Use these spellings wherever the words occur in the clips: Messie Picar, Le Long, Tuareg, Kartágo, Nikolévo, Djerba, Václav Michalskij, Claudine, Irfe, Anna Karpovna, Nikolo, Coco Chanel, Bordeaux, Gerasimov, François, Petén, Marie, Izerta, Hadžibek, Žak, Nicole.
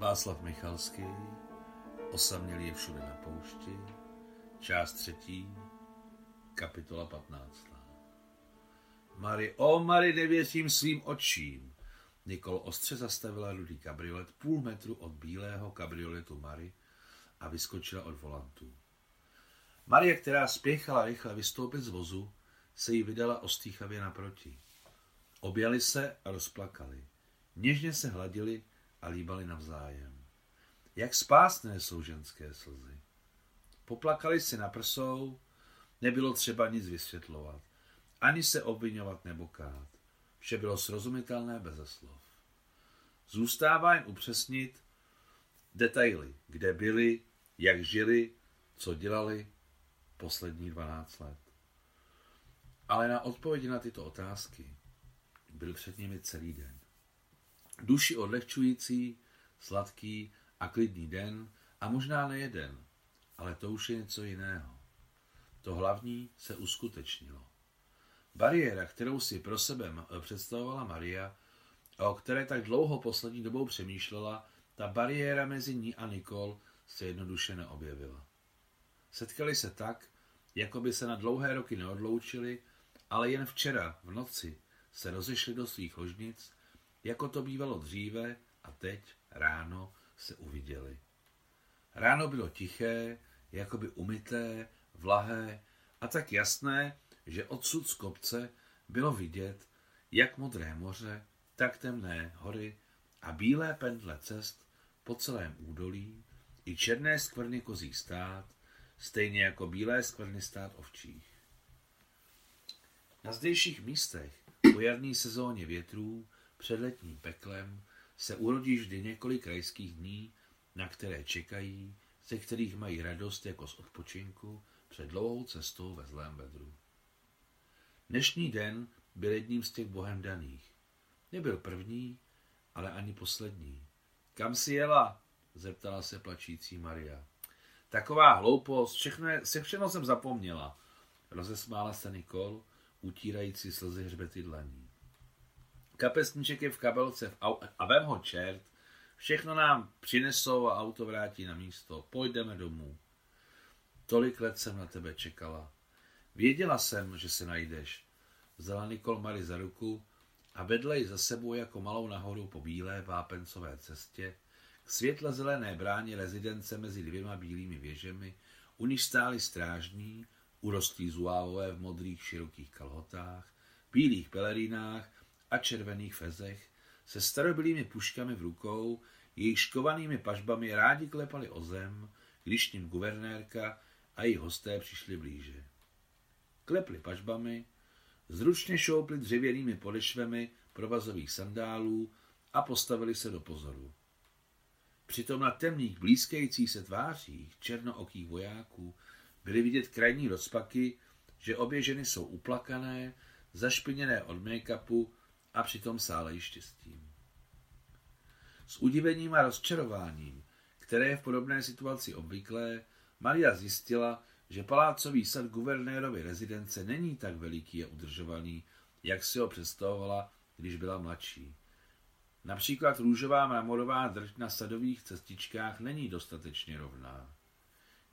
Václav Michalskij, Osamělý je všude na poušti, část 3, kapitola 15. Marie, o Marie, nevěřím svým očím. Nicole ostře zastavila rudý kabriolet půl metru od bílého kabrioletu Marie a vyskočila od volantů. Marie, která spěchala rychle vystoupit z vozu, se jí vydala ostýchavě naproti. Objali se a rozplakali. Něžně se hladili a líbali navzájem. Jak spásné jsou ženské slzy. Poplakali si na prsou, nebylo třeba nic vysvětlovat, ani se obvinovat nebo kát. Vše bylo srozumitelné beze slov. Zůstává jen upřesnit detaily, kde byli, jak žili, co dělali poslední 12 let. Ale na odpovědi na tyto otázky byl před nimi celý den. Duši odlehčující, sladký a klidný den a možná nejeden, ale to už je něco jiného. To hlavní se uskutečnilo. Bariéra, kterou si pro sebe představovala Maria a o které tak dlouho poslední dobou přemýšlela, ta bariéra mezi ní a Nicole se jednoduše neobjevila. Setkali se tak, jako by se na dlouhé roky neodloučili, ale jen včera v noci se rozešli do svých ložnic, jako to bývalo dříve, a teď ráno se uviděli. Ráno bylo tiché, jakoby umyté, vlahé a tak jasné, že odsud z kopce bylo vidět jak modré moře, tak temné hory a bílé pendle cest po celém údolí i černé skvrny kozích stád, stejně jako bílé skvrny stád ovčích. Na zdejších místech po jarní sezóně větrů před letním peklem se urodí vždy několik rajských dní, na které čekají, ze kterých mají radost jako z odpočinku před dlouhou cestou ve zlém vedru. Dnešní den byl jedním z těch bohem daných. Nebyl první, ale ani poslední. Kam si jela? Zeptala se plačící Maria. Taková hloupost, všechno jsem zapomněla. Rozesmála se Nicole, utírající slzy hřbety dlaní. Kapesníček je v kabelce a vem ho čert. Všechno nám přinesou a auto vrátí na místo. Pojdeme domů. Tolik let jsem na tebe čekala. Věděla jsem, že se najdeš. Vzala Nicole Marie za ruku a vedla ji za sebou jako malou nahoru po bílé vápencové cestě k světle zelené bráně rezidence mezi dvěma bílými věžemi, u níž stáli strážní, urostlí zuávové v modrých širokých kalhotách, bílých pelerínách a červených fezech, se starobylými puškami v rukou, jejich škovanými pažbami rádi klepali o zem, když ním guvernérka a její hosté přišli blíže. Klepli pažbami, zručně šoupli dřevěnými podešvemi provazových sandálů a postavili se do pozoru. Přitom na temných, blízkajících se tvářích černookých vojáků byly vidět krajní rozpaky, že obě ženy jsou uplakané, zašpiněné od make-upu a přitom sálejí štěstím. S udivením a rozčarováním, které je v podobné situaci obvyklé, Maria zjistila, že palácový sad guvernérovy rezidence není tak veliký a udržovaný, jak si ho představovala, když byla mladší. Například růžová mramorová drť na sadových cestičkách není dostatečně rovná.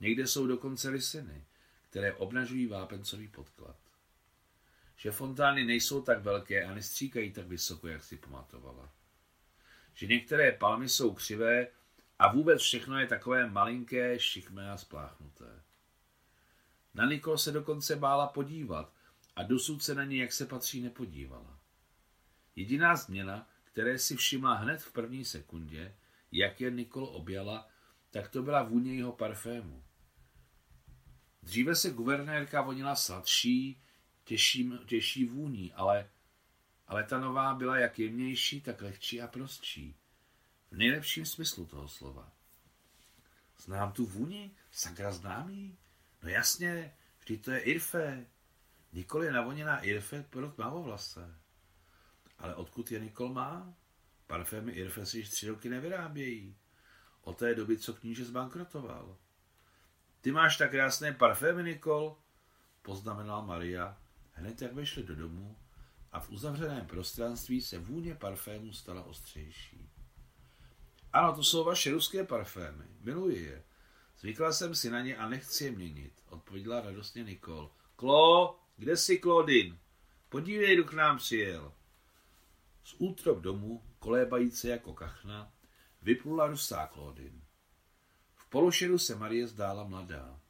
Někde jsou dokonce lysiny, které obnažují vápencový podklad. Že fontány nejsou tak velké a nestříkají tak vysoko, jak si pamatovala. Že některé palmy jsou křivé a vůbec všechno je takové malinké, šikmé a spláchnuté. Na Nicole se dokonce bála podívat a dosud se na ní, jak se patří, nepodívala. Jediná změna, které si všimla hned v první sekundě, jak je Nicole objala, tak to byla vůně jeho parfému. Dříve se guvernérka vonila sladší, těžší vůní, ale ta nová byla jak jemnější, tak lehčí a prostší. V nejlepším smyslu toho slova. Znám tu vůni? Sakra, znám ji? No jasně, vždyť to je Irfe. Nicole je navoněná Irfe pro tmavovlase. Ale odkud je Nicole má? Parfémy Irfe si již 3 roky nevyrábějí. Od té doby, co kníže zbankrotoval. Ty máš tak krásné parfémy, Nicole, poznamenala Maria, hned jak vešli do domu a v uzavřeném prostranství se vůně parfému stala ostřejší. Ano, to jsou vaše ruské parfémy. Miluji je. Zvykla jsem si na ně a nechci je měnit, odpověděla radostně Nicole. Kde jsi, Claudine? Podívej, kdo k nám přijel. Z útrop domu, kolébající jako kachna, vyplula rusá Claudine. V pološeru se Marie zdála mladá.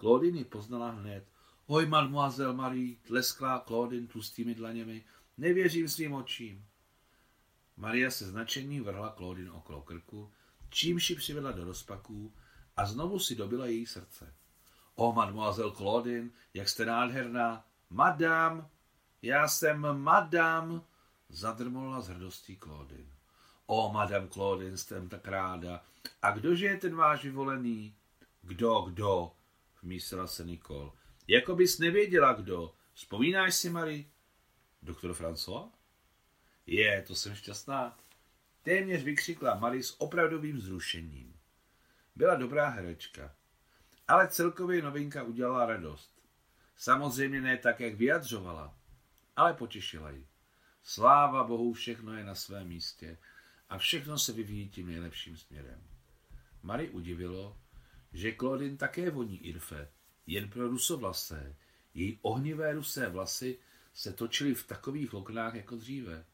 Claudine ji poznala hned. Hoj, mademoiselle Marie, tlesklá Claudine tlustými dlaněmi. Nevěřím svým očím. Maria se značením vrhla Claudine okolo krku, čímž ji přivedla do rozpaků a znovu si dobila její srdce. O, mademoiselle Claudine, jak jste nádherná. Madam, já jsem madam, zadrmolila s hrdostí Claudine. O, madam Claudine, jsem tak ráda. A kdože je ten váš vyvolený? Kdo, vmísila se Nicole. Jako bys nevěděla, kdo. Vzpomínáš si, Marie? Doktor François? Je, to jsem šťastná. Téměř vykřikla Marie s opravdovým vzrušením. Byla dobrá herečka, ale celkově novinka udělala radost. Samozřejmě ne tak, jak vyjadřovala, ale potěšila ji. Sláva Bohu, všechno je na svém místě a všechno se vyvíjí tím nejlepším směrem. Marie udivilo, že Claudine také voní irfe, jen pro rusovlasé. Její ohnivé rusé vlasy se točily v takových loknách jako dříve.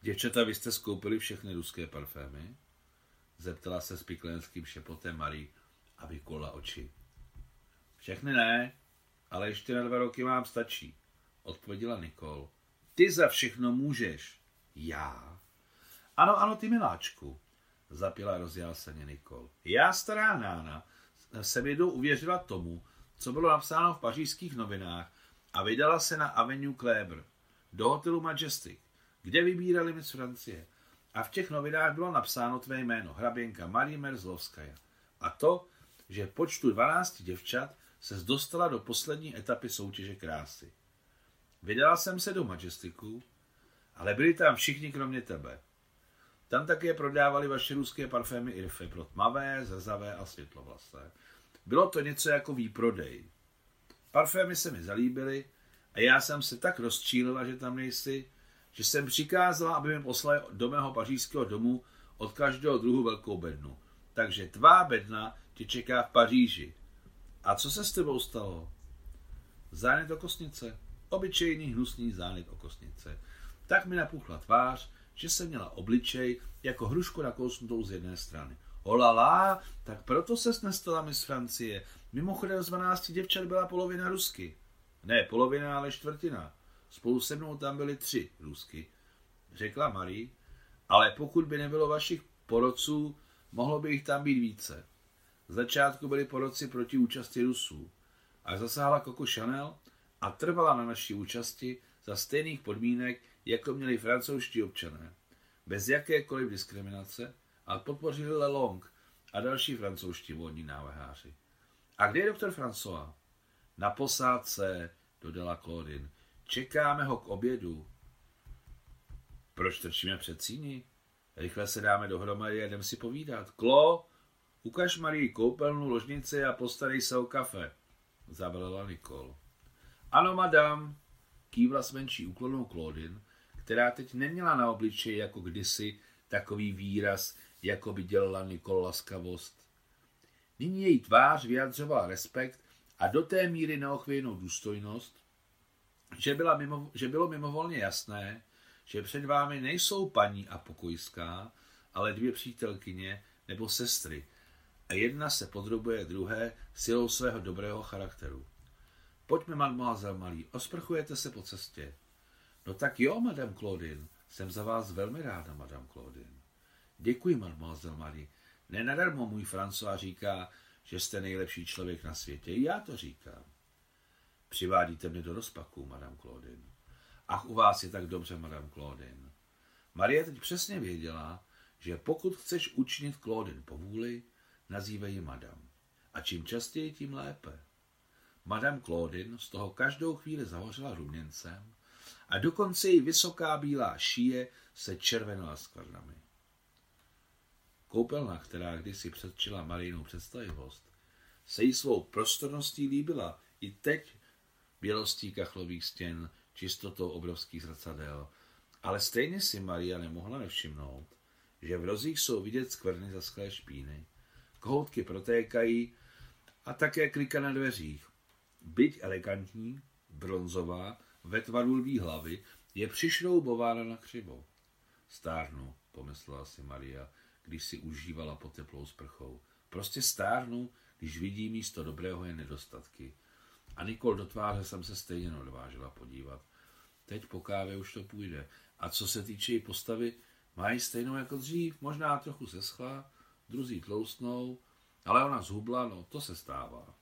Děvčata, vy jste skoupili všechny ruské parfémy? Zeptala se s piklenským šepotem Marie a vykolila oči. Všechny ne, ale ještě na 2 roky vám stačí, odpověděla Nicole. Ty za všechno můžeš. Já? Ano, ty miláčku, zapila rozjáseně Nicole. Já, stará nána, se vědou uvěřila tomu, co bylo napsáno v pařížských novinách a vydala se na Avenue Kleber do hotelu Majestic, kde vybírali mi z Francie. A v těch novinách bylo napsáno tvé jméno, hraběnka Marie Merzlovskaja. A to, že v počtu 12 děvčat se dostala do poslední etapy soutěže krásy. Vydala jsem se do Majesticu, ale byli tam všichni kromě tebe. Tam také prodávali vaše ruské parfémy Irfe pro tmavé, zrzavé a světlovlasé. Bylo to něco jako výprodej. Parfémy se mi zalíbily a já jsem se tak rozčílila, že tam nejsi, že jsem přikázala, aby mi poslali do mého pařížského domu od každého druhu velkou bednu. Takže tvá bedna tě čeká v Paříži. A co se s tebou stalo? Zánět okosnice. Obyčejný hnusný zánět okosnice. Tak mi napuchla tvář, že jsem měla obličej jako hrušku nakousnutou z jedné strany. Holala, tak proto ses nestala mi z Francie. Mimochodem z 12 děvčat byla polovina Rusky. Ne polovina, ale 1/4. Spolu se mnou tam byly 3 Rusky, řekla Marie, ale pokud by nebylo vašich porodců, mohlo by jich tam být více. Z začátku byli porodci proti účasti Rusů, až zasáhla Coco Chanel a trvala na naší účasti za stejných podmínek, jako měli francouzští občané, bez jakékoliv diskriminace, a podpořili Le Long a další francouzští vodní návrháři. A kde je doktor François? Na posádce, dodala Claudine. Čekáme ho k obědu. Proč trčíme před síni? Rychle se dáme dohromady a jdem si povídat. Ukaž Marii koupelnu, ložnici a postarej se o kafe, zavelela Nicole. Ano, madam, kývla s menší úklonou Claudine, která teď neměla na obličeji jako kdysi takový výraz, jako by dělala Nicole laskavost. Nyní její tvář vyjadřovala respekt a do té míry neochvějnou důstojnost, že bylo mimovolně jasné, že před vámi nejsou paní a pokojská, ale 2 přítelkyně nebo sestry, a jedna se podrobuje druhé silou svého dobrého charakteru. Pojďme, mademoiselle Marie, osprchujete se po cestě. No tak jo, madame Claudine, jsem za vás velmi ráda, madame Claudine. Děkuji, mademoiselle Marie. Nenadarmo můj François říká, že jste nejlepší člověk na světě. Já to říkám. Přivádíte mě do rozpaků, madame Claudine. Ach, u vás je tak dobře, madame Claudine. Marie teď přesně věděla, že pokud chceš učinit Claudine povůli, nazývej ji madam. A čím častěji, tím lépe. Madame Claudine z toho každou chvíli zahořela ruměncem a dokonce její vysoká bílá šíje se červenala skvrnami. Koupelna, která kdysi předčila Mariinu představivost, se jí svou prostorností líbila i teď bělostí kachlových stěn, čistotou obrovských zrcadel, ale stejně si Maria nemohla nevšimnout, že v rozích jsou vidět skvrny zasklé špíny. Kohoutky protékají a také klika na dveřích. Byť elegantní, bronzová, ve tvaru lví hlavy, je přišroubována na křivo. Stárnu, pomyslela si Maria, když si užívala pod teplou sprchou. Prostě stárnu, když vidí místo dobrého jen nedostatky. A Nicole do tváře jsem se stejně neodvážila podívat. Teď po kávě už to půjde. A co se týče její postavy, má ji stejnou jako dřív, možná trochu seschla, druzí tloustnou, ale ona zhubla, no to se stává.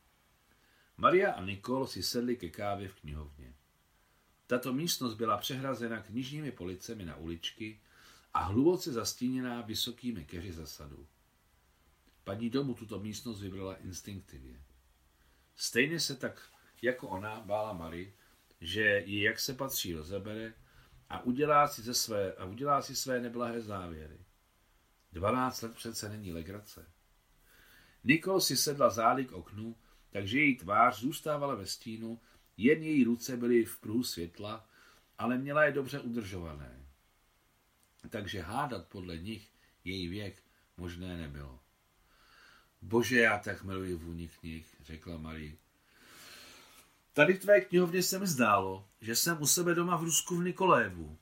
Maria a Nicole si sedli ke kávě v knihovně. Tato místnost byla přehrazena knižními policemi na uličky a hluboce zastíněná vysokými keři zasadu. Paní domu tuto místnost vybrala instinktivně. Stejně se tak jako ona bála Marie, že ji jak se patří rozebere a udělá si své neblahé závěry. 12 let přece není legrace. Nicole si sedla zády k oknu, takže její tvář zůstávala ve stínu, jen její ruce byly v pruhu světla, ale měla je dobře udržované. Takže hádat podle nich její věk možné nebylo. Bože, já tak miluji vůni knih, řekla Marie. Tady v tvé knihovně se mi zdálo, že jsem u sebe doma v Rusku v Nikolévu.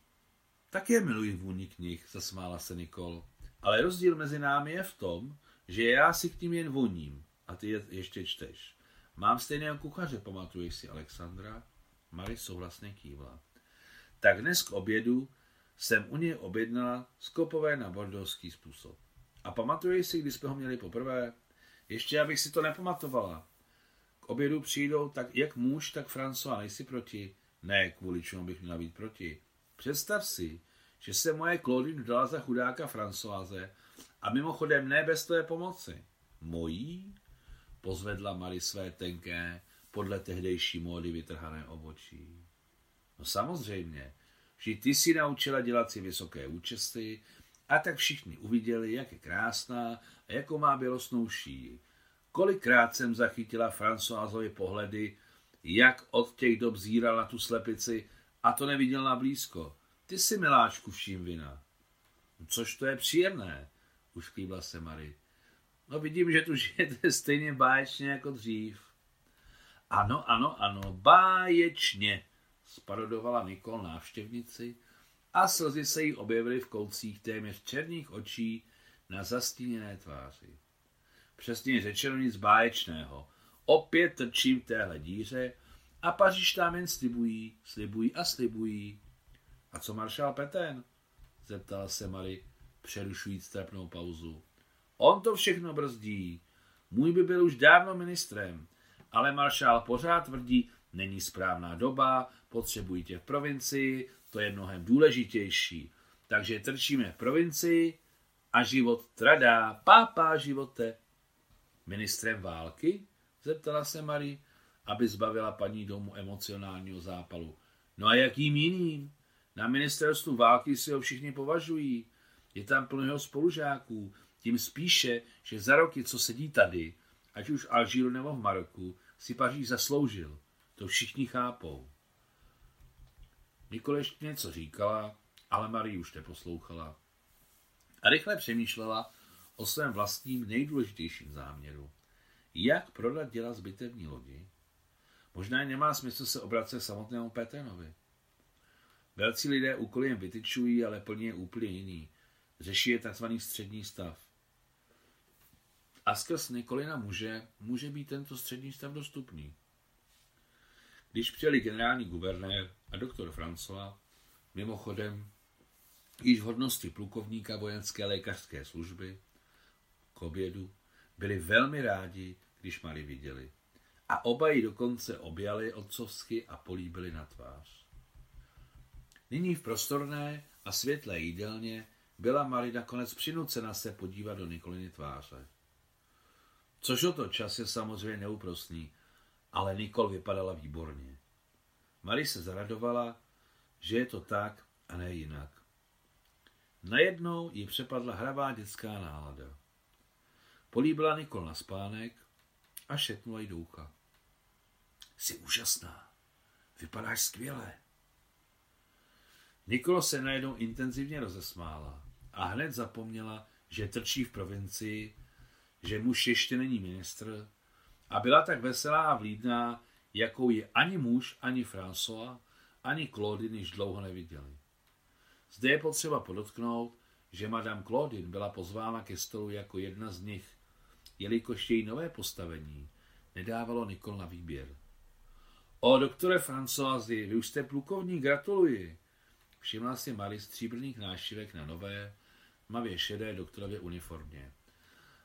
Také miluji vůni knih, zasmála se Nicole. Ale rozdíl mezi námi je v tom, že já si k ním jen voním a ty je ještě čteš. Mám stejného kuchaře, pamatuješ si Alexandra? Marie souhlasně kývla. Tak dnes k obědu jsem u něj objednala skopové na bordeauxský způsob. A pamatuješ si, kdy jsme ho měli poprvé? Ještě abych si to nepamatovala. K obědu přijdou tak jak muž, tak François, nejsi proti? Ne, kvůli čemu bych měla být proti. Představ si, že se moje Claudine dala za chudáka Françoise a mimochodem ne bez tvé pomoci. Mojí? Pozvedla Marie své tenké, podle tehdejší módy vytrhané obočí. No samozřejmě, že ty si naučila dělat si vysoké účesty a tak všichni uviděli, jak je krásná a jakou má bělosnou šíji. Kolikrát jsem zachytila Françoisovy pohledy, jak od těch dob zíral na tu slepici a to neviděl na blízko. Ty si, miláčku, vším vina. Což to je příjemné, už klíbla se Marie. No vidím, že tu žijete stejně báječně jako dřív. Ano, ano, ano, báječně, sparodovala Nicole návštěvnici a slzy se jí objevily v koutcích téměř černých očí na zastíněné tváři. Přesně řečeno nic báječného. Opět trčím v téhle díře a Paříž tam jen slibují, slibují a slibují. A co maršál Petén? Zeptala se Marie, přerušujíc trapnou pauzu. On to všechno brzdí. Můj by byl už dávno ministrem, ale maršál pořád tvrdí, není správná doba, potřebují tě v provincii, to je mnohem důležitější. Takže trčíme v provincii a život tradá, pápá živote. Ministrem války? Zeptala se Marie, aby zbavila paní domu emocionálního zápalu. No a jakým jiným? Na ministerstvu války si ho všichni považují. Je tam plno jeho spolužáků. Tím spíše, že za roky, co sedí tady, ať už v Alžíru nebo v Maroku, si Paříž zasloužil. To všichni chápou. Nicole ještě něco říkala, ale Marie už neposlouchala. A rychle přemýšlela o svém vlastním nejdůležitějším záměru. Jak prodat děla zbytevní lodi? Možná nemá smysl se obracet samotnému Peténovi. Velcí lidé úkoly jen vytyčují, ale plně je úplně jiný. Řeší je tzv. Střední stav. A skrz Nikolina muže může být tento střední stav dostupný. Když přijeli generální guvernér a doktor François, mimochodem již v hodnosti plukovníka vojenské lékařské služby, k obědu, byli velmi rádi, když Marie viděli. A oba ji dokonce objali otcovsky a políbili na tvář. Nyní v prostorné a světlé jídelně byla Marie nakonec přinucena se podívat do Nikoliny tváře. Což o to čas je samozřejmě neúprosný, ale Nicole vypadala výborně. Marie se zaradovala, že je to tak a ne jinak. Najednou ji přepadla hravá dětská nálada. Políbila Nicole na spánek a šetnula jí do ucha. Jsi úžasná, vypadáš skvěle. Nikolo se najednou intenzivně rozesmála a hned zapomněla, že trčí v provincii, že muž ještě není ministr a byla tak veselá a vlídná, jakou ji ani muž, ani François, ani Claudine již dlouho neviděli. Zde je potřeba podotknout, že madame Claudine byla pozvána ke stolu jako jedna z nich, jelikož její nové postavení nedávalo Nicole na výběr. O, doktore Françoisi, vy už jste plukovník, gratuluji. Všimla si Marie stříbrných nášivek na nové, tmavě šedé doktorově uniformě.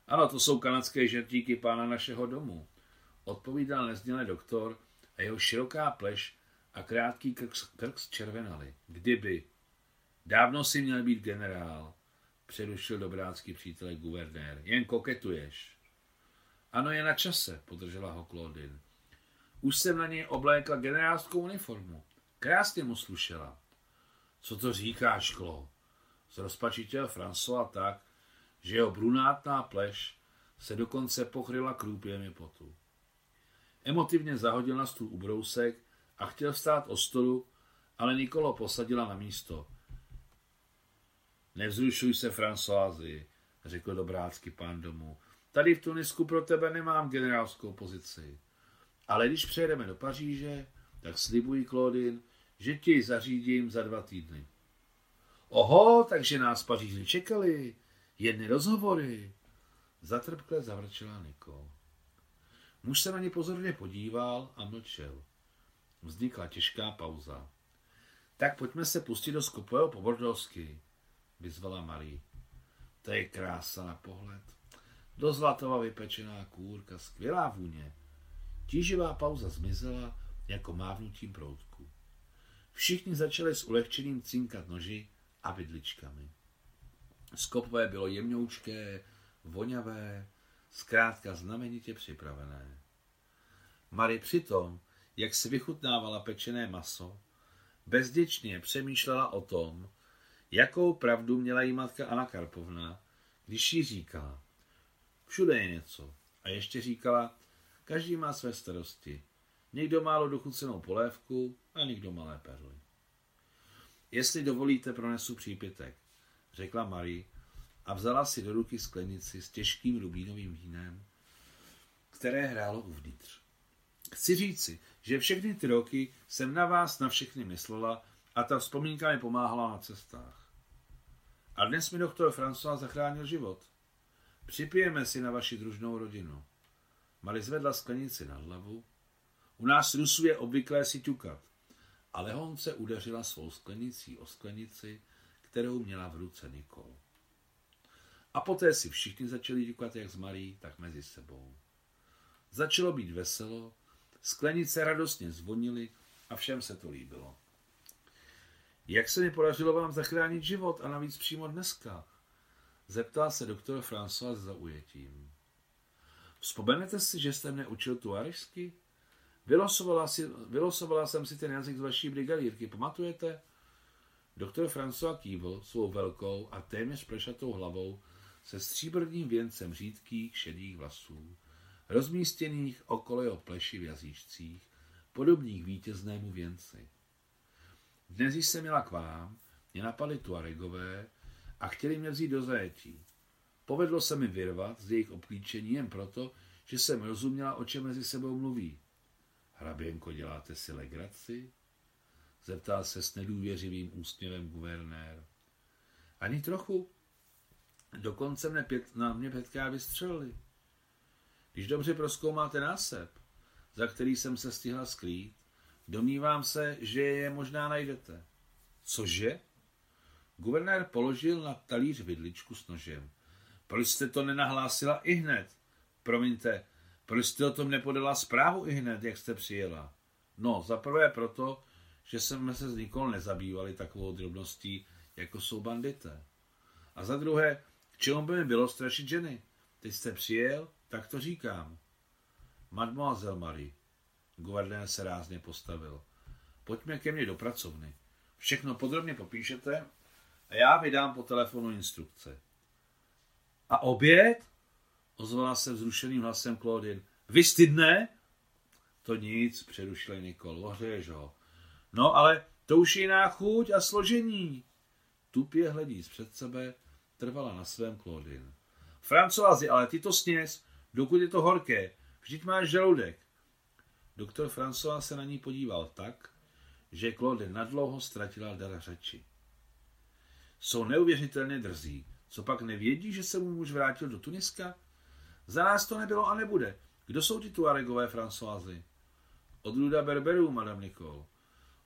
Ano, to jsou kanadské žertíky pána našeho domu, odpovídal neznělý doktor a jeho široká pleš a krátký krk zčervenaly. Kdyby. Dávno si měl být generál, přerušil dobrácký přítel guvernér. Jen koketuješ. Ano, je na čase, podržela ho Claudine. Už jsem na něj oblékla generálskou uniformu. Krásně mu slušela. Co to říkáš, Klo? Zrozpačitěl François tak, že jeho brunátná pleš se dokonce pokryla krůpěmi potu. Emotivně zahodil na stůl ubrousek a chtěl vstát o stolu, ale Nikolo posadila na místo. Nevzrušuj se, Françoisi, řekl dobrácky pán domu. Tady v Tunisku pro tebe nemám generálskou pozici. Ale když přejdeme do Paříže, tak slibuji, Claudine, že ti zařídím za 2 týdny. Oho, takže nás Pařížní čekali. Jedny rozhovory. Zatrpkle zavrčela Nicole. Muž se na ně pozorně podíval a mlčel. Vznikla těžká pauza. Tak pojďme se pustit do Skopového po Bordovsky, vyzvala Marie. To je krása na pohled. Do zlatova vypečená kůrka, skvělá vůně. Tíživá pauza zmizela jako mávnutím proutku. Všichni začali s ulehčením cinkat noži a vidličkami. Skopové bylo jemňoučké, voňavé, zkrátka znamenitě připravené. Marie přitom, jak si vychutnávala pečené maso, bezděčně přemýšlela o tom, jakou pravdu měla jí matka Anna Karpovna, když jí říkala. Všude je něco. A ještě říkala, každý má své starosti. Někdo málo dochucenou polévku a někdo malé perly. Jestli dovolíte, pronesu přípitek, řekla Marie a vzala si do ruky sklenici s těžkým rubínovým vínem, které hrálo uvnitř. Chci říci, že všechny ty roky jsem na vás na všechny myslela a ta vzpomínka mi pomáhala na cestách. A dnes mi doktor François zachránil život. Připijeme si na vaši družnou rodinu. Marie zvedla sklenici nad hlavu. U nás Rusů je obvyklé si ťukat. A lehonce udeřila svou sklenicí o sklenici, kterou měla v ruce Nicole. A poté si všichni začali ťukat jak s Marie, tak mezi sebou. Začalo být veselo, sklenice radostně zvonily a všem se to líbilo. Jak se mi podařilo vám zachránit život a navíc přímo dneska? Zeptal se doktor François s zaujetím. Vzpomenete si, že jste mne učil tuarežsky? Vylosovala jsem si ten jazyk z vaší brigadírky, pamatujete? Doktor François kývl svou velkou a téměř plešatou hlavou se stříbrným věncem řídkých šedých vlasů, rozmístěných okolo jeho pleši v jazyčcích, podobných vítěznému věnci. Dnes jsem jela k vám, mě napadli tuaregové a chtěli mě vzít do zajetí. Povedlo se mi vyrvat z jejich obklíčení jen proto, že jsem rozuměla, o čem mezi sebou mluví. Hraběnko, děláte si legraci? Zeptal se s nedůvěřivým úsměvem guvernér. Ani trochu. Dokonce na mě 5krát vystřelili. Když dobře prozkoumáte násep, za který jsem se stihla skrýt, domnívám se, že je možná najdete. Cože? Guvernér položil na talíř vidličku s nožem. Proč jste to nenahlásila ihned? Promiňte, proč jste o tom nepodala zprávu ihned, jak jste přijela? No, zaprvé proto, že jsme se s Nicole nezabývali takovou drobností, jako jsou bandité. A za druhé, k čemu by mi bylo strašit ženy? Teď jste přijel, tak to říkám. Mademoiselle Marie, guvernér se rázně postavil. Pojďme ke mně do pracovny. Všechno podrobně popíšete a já vydám po telefonu instrukce. A oběd? Ozvala se vzrušeným hlasem Claudine. Vy stydne? To nic, přerušila Nicole. Ohřeješ ho. No ale to už je jiná chuť a složení. Tupě hledíc před sebe Trvala na svém Claudine. Francoázi, ale ty to sněz, dokud je to horké, vždyť máš žaludek. Doktor François se na ní podíval tak, že Claudine nadlouho ztratila dar řeči. Jsou neuvěřitelně drzí. Copak nevědí, že se mu muž vrátil do Tuniska? Za nás to nebylo a nebude. Kdo jsou ti tuaregové, Françoázi? Odluda Berberů, madame Nicole.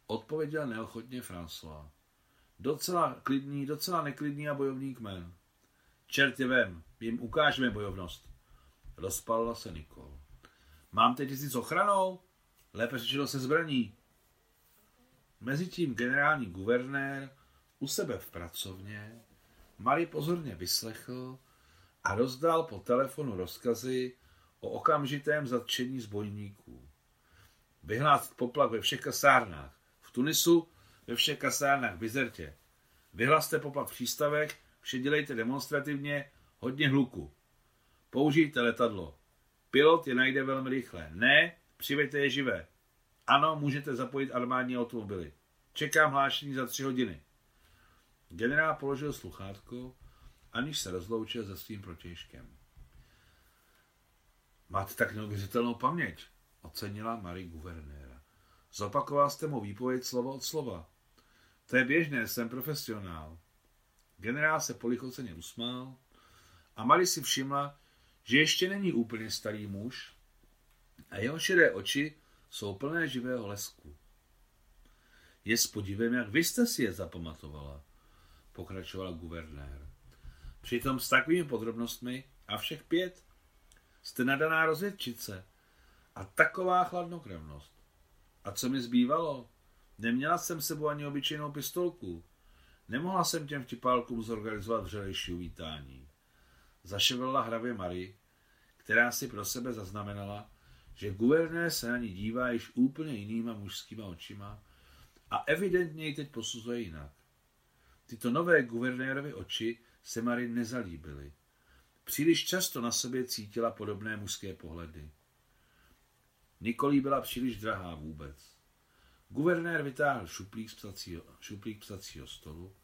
Odpověděl neochotně François. Docela klidný, docela neklidný a bojovný kmen. Čert je vem, jim ukážeme bojovnost. Rozpalila se Nicole. Mám teď jít s ochranou? Lépe řečeno se zbraní. Mezitím generální guvernér u sebe v pracovně Marie pozorně vyslechl a rozdal po telefonu rozkazy o okamžitém zatčení zbojníků. Vyhlásit poplach ve všech kasárnách. V Tunisu ve všech kasárnách v Izertě. Vyhlaste poplach v přístavech, vše dělejte demonstrativně, hodně hluku. Použijte letadlo. Pilot je najde velmi rychle. Ne, přiveďte je živé. Ano, můžete zapojit armádní automobily. Čekám hlášení za 3 hodiny. Generál položil sluchátko, aniž se rozloučil se svým protějškem. Máte tak neuvěřitelnou paměť, ocenila Marie guvernéra. Zopakoval jste mu výpověď slovo od slova. To je běžné, jsem profesionál. Generál se polichoceně usmál a Marie si všimla, že ještě není úplně starý muž a jeho šedé oči jsou plné živého lesku. Je s podívem, jak vy jste si je zapamatovala, pokračoval guvernér. Přitom s takovými podrobnostmi a všech 5 jste nadaná rozvědčice a taková chladnokrevnost. A co mi zbývalo? Neměla jsem s sebou ani obyčejnou pistolku. Nemohla jsem těm vtipálkům zorganizovat vřelejší uvítání. Zaševelila hravě Marie, která si pro sebe zaznamenala, že guvernér se na ní dívá již úplně jinýma mužskýma očima a evidentně ji teď posuzuje jinak. Tyto nové guvernérovy oči se Marie nezalíbily. Příliš často na sobě cítila podobné mužské pohledy. Nikolí byla příliš drahá vůbec. Guvernér vytáhl šuplík psacího stolu,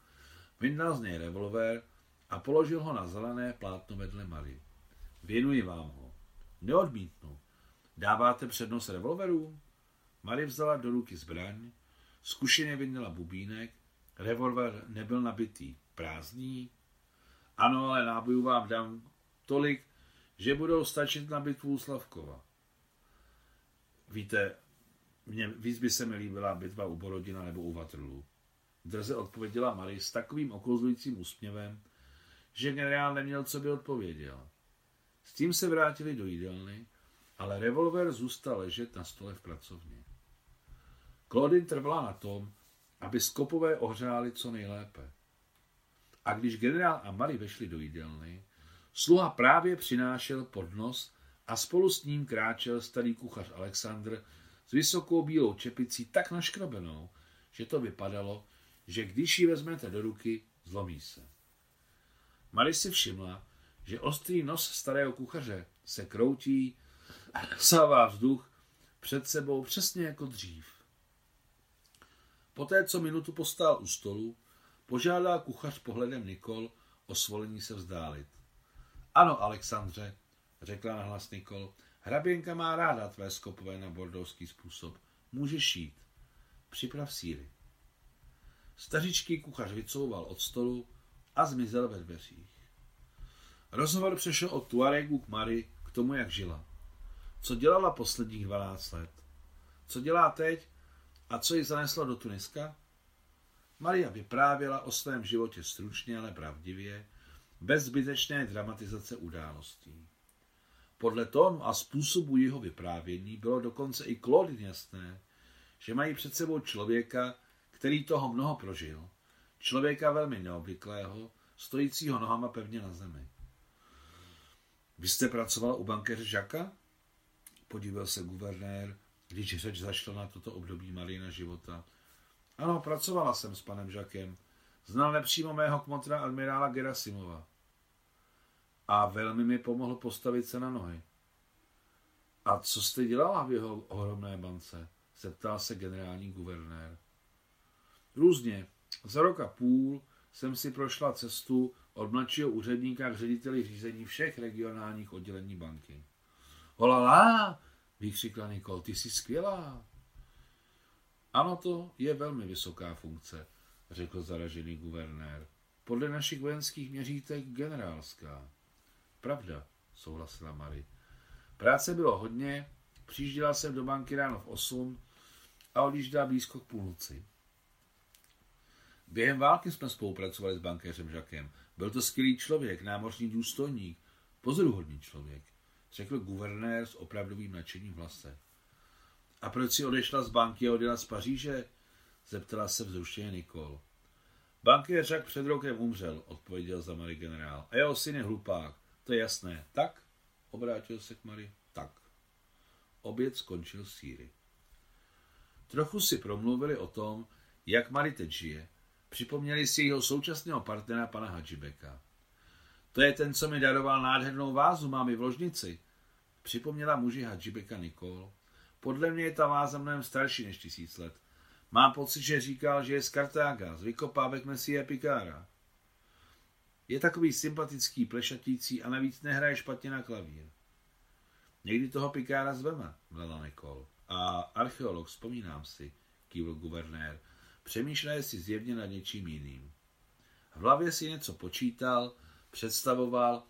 vyndal z něj revolver a položil ho na zelené plátno vedle Marie. Věnuji vám ho. Neodmítnu. Dáváte přednost revolverům? Marie vzala do ruky zbraň, zkušeně vyndala bubínek, revolver nebyl nabitý. Prázdný? Ano, ale nábojů vám dám tolik, že budou stačit na bitvu Slavkova. Víte, mně víc by se mi líbila bitva u Borodina nebo u Waterloo. Drze odpověděla Marie s takovým okouzlujícím úsměvem, že generál neměl, co by odpověděl. S tím se vrátili do jídelny, ale revolver zůstal ležet na stole v pracovně. Claudine trvala na tom, aby skopové ohřáli co nejlépe. A když generál a Marie vešli do jídelny, sluha právě přinášel podnos a spolu s ním kráčel starý kuchař Alexandr s vysokou bílou čepicí tak naškrabenou, že to vypadalo, že když ji vezmete do ruky, zlomí se. Marie si všimla, že ostrý nos starého kuchaře se kroutí a nasává vzduch před sebou přesně jako dřív. Poté, co minutu postál u stolu, požádal kuchař pohledem Nikol o svolení se vzdálit. Ano, Alexandře, řekla nahlas Nikol, hraběnka má ráda tvé skopové na bordovský způsob. Můžeš jít. Připrav síry. Stařičký kuchař vycouval od stolu a zmizel ve dveřích. Rozhovor přešel od Tuaregu k Marie k tomu, jak žila. Co dělala posledních 12 let? Co dělá teď? A co ji zaneslo do Tuniska? Maria vyprávěla o svém životě stručně, ale pravdivě, bez zbytečné dramatizace událostí. Podle tónu a způsobu jeho vyprávění bylo dokonce i Claudine jasné, že mají před sebou člověka, který toho mnoho prožil, člověka velmi neobvyklého, stojícího nohama pevně na zemi. Vy jste pracovala u bankéře Žaka? Podíval se guvernér, když řeč zašla na toto období Marina života. Ano, pracovala jsem s panem Žakem. Znal nepřímo mého kmotra admirála Gerasimova. A velmi mi pomohl postavit se na nohy. A co jste dělala v jeho ohromné bance? Zeptal se generální guvernér. Různě. Za rok a půl jsem si prošla cestu od mladšího úředníka k řediteli řízení všech regionálních oddělení banky. Holala, vykřikla Nicole, ty jsi skvělá. Ano, to je velmi vysoká funkce, řekl zaražený guvernér. Podle našich vojenských měřítek generálská. Pravda, souhlasila Marie. Práce bylo hodně, přijížděla jsem do banky ráno v 8 a odjížděla blízko k půlnoci. Během války jsme spolupracovali s bankéřem Žakem. Byl to skvělý člověk, námořní důstojník, pozoruhodný člověk, řekl guvernér s opravdovým nadšením v hlase. A proč si odešla z banky a odjela z Paříže? Zeptala se vzrušeně Nicole. Bankéř Žak před rokem umřel, odpověděl za Marie generál. A jeho syn je hlupák, to je jasné. Tak? Obrátil se k Marie. Tak. Oběd skončil sýry. Trochu si promluvili o tom, jak Marie teď žije. Připomněli si jeho současného partnera pana Hadžibeka. To je ten, co mi daroval nádhernou vázu, mám ji v ložnici. Připomněla muži Hadžibeka Nicole. Podle mě je ta váza mnohem starší než 1000 let. Mám pocit, že říkal, že je z Kartága, z vykopávek Messie Picara. Je takový sympatický, plešatící a navíc nehraje špatně na klavír. Někdy toho Picara zveme, mlela Nicole. A archeolog, vzpomínám si, kývl guvernér. Přemýšlel si zjevně nad něčím jiným. V hlavě si něco počítal, představoval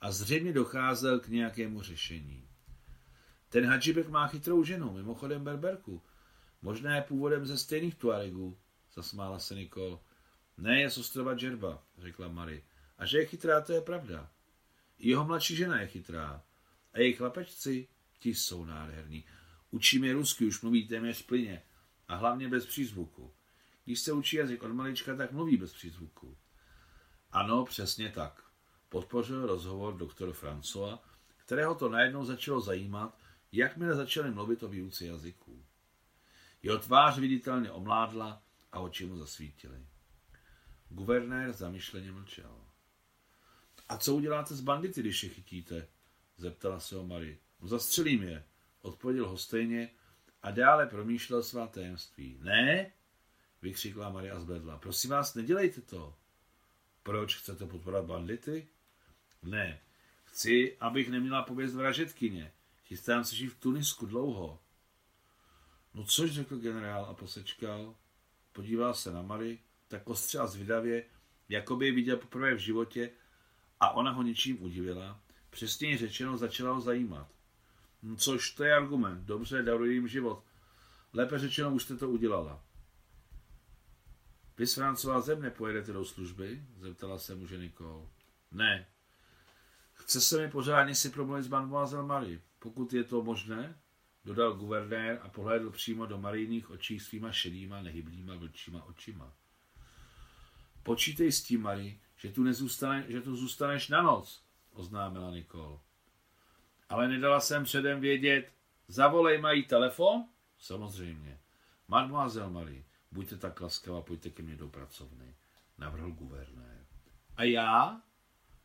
a zřejmě docházel k nějakému řešení. Ten Hadžibek má chytrou ženu, mimochodem berberku. Možná je původem ze stejných Tuaregů, zasmála se Nicole. Ne, je z ostrova Djerba, řekla Marie. A že je chytrá, to je pravda. I jeho mladší žena je chytrá. A její chlapečci, ti jsou nádherní. Učíme rusky, už mluví téměř plyně. A hlavně bez přízvuku. Když se učí jazyk od malička, tak mluví bez přízvuku. Ano, přesně tak. Podpořil rozhovor doktor François, kterého to najednou začalo zajímat, jakmile začali mluvit o výuce jazyků. Jeho tvář viditelně omládla a oči mu zasvítily. Guvernér zamyšleně mlčel. A co uděláte s bandity, když je chytíte? Zeptala se ho Marie. Zastřelím je, odpověděl hostejně a dále promýšlel svá tajemství. Ne? Vykřikla Marie a zbledla. Prosím vás, nedělejte to. Proč? Chcete podporovat bandity? Ne. Chci, abych neměla pověst vražetkyně. Chystám se žít v Tunisku dlouho. No což, řekl generál a posečkal. Podíval se na Marie, tak ostře a zvědavě, jako by je viděl poprvé v životě a ona ho něčím udivila. Přesněji řečeno, začala ho zajímat. No což, to je argument. Dobře, daruji jim život. Lépe řečeno, už jste to udělala. Vy s Francouzem nepojedete do služby? Zeptala se muže Nicole. Ne. Chce se mi pořádně si promluvit s mademoiselle Marie, pokud je to možné, dodal guvernér a pohlédl přímo do Marijných očí svýma šedýma, nehybnýma, vlčíma očima. Počítej s tím, Marie, že tu zůstaneš na noc, oznámila Nicole. Ale nedala jsem předem vědět, zavolej mají telefon? Samozřejmě. Mademoiselle Marie, buďte tak laskavá, pojďte ke mně do pracovny, navrhl guvernér. A já?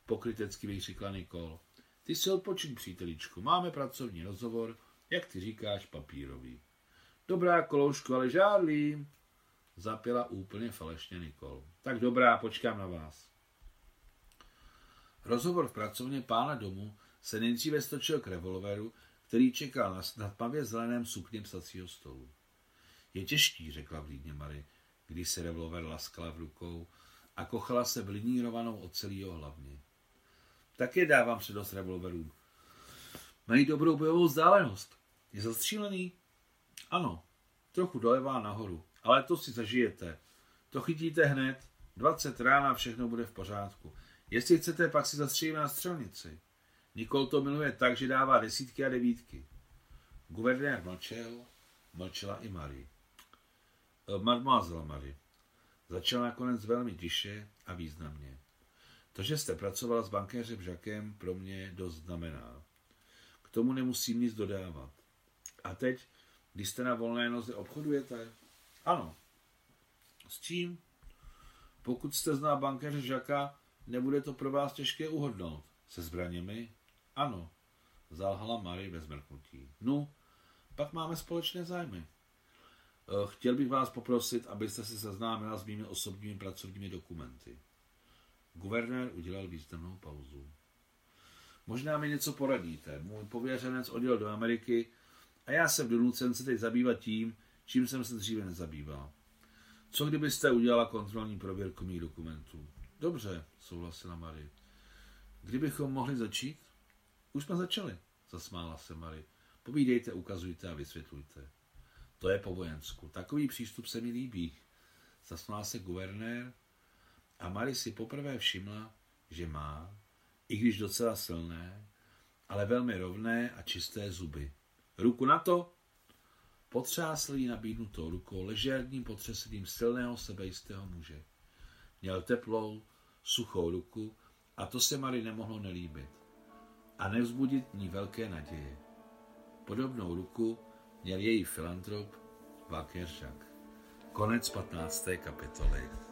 Pokrytecky vykřikla Nicole. Ty si odpočin, příteličku, máme pracovní rozhovor, jak ty říkáš, papírový. Dobrá, koloušku, ale žádlím, zapěla úplně falešně Nicole. Tak dobrá, počkám na vás. Rozhovor v pracovně pána domu se nejdříve stočil k revolveru, který čekal na tmavě zeleném sukně psacího stolu. Je těžký, řekla vlídně Marie, když se revolver laskala v rukou a kochala se vlinírovanou ocelí hlavně. Také dávám přednost revolverům. Mají dobrou bojovou vzdálenost. Je zastřílený? Ano, trochu doleva nahoru, ale to si zažijete. To chytíte hned, 20 rán a všechno bude v pořádku. Jestli chcete, pak si zastřílíme na střelnici. Nicole to miluje tak, že dává 10 a 9. Guvernér mlčela i Marie. Mademoiselle Marie, začala nakonec velmi tiše a významně. To, že jste pracovala s bankéřem Žakem, pro mě dost znamená. K tomu nemusím nic dodávat. A teď, když jste na volné noze, obchodujete? Ano. S čím? Pokud jste zná bankéře Žaka, nebude to pro vás těžké uhodnout. Se zbraněmi? Ano. Zalhala Marie bez mrknutí. No, pak máme společné zájmy. Chtěl bych vás poprosit, abyste se seznámila s mými osobními pracovními dokumenty. Guvernér udělal významnou pauzu. Možná mi něco poradíte. Můj pověřenec odjel do Ameriky a já jsem donucen se teď zabývat tím, čím jsem se dříve nezabýval. Co kdybyste udělala kontrolní prověrku mých dokumentů? Dobře, souhlasila Marie. Kdybychom mohli začít? Už jsme začali, zasmála se Marie. Povídejte, ukazujte a vysvětlujte. To je po vojensku. Takový přístup se mi líbí. Zasmál se guvernér a Marie si poprvé všimla, že má, i když docela silné, ale velmi rovné a čisté zuby. Ruku na to! Potřásl jí nabídnutou rukou ležérním potřesením silného sebejistého muže. Měl teplou, suchou ruku a to se Marie nemohlo nelíbit a nevzbudit v ní velké naděje. Podobnou ruku měl její filantrop Václav Michalskij. Konec 15. kapitoly.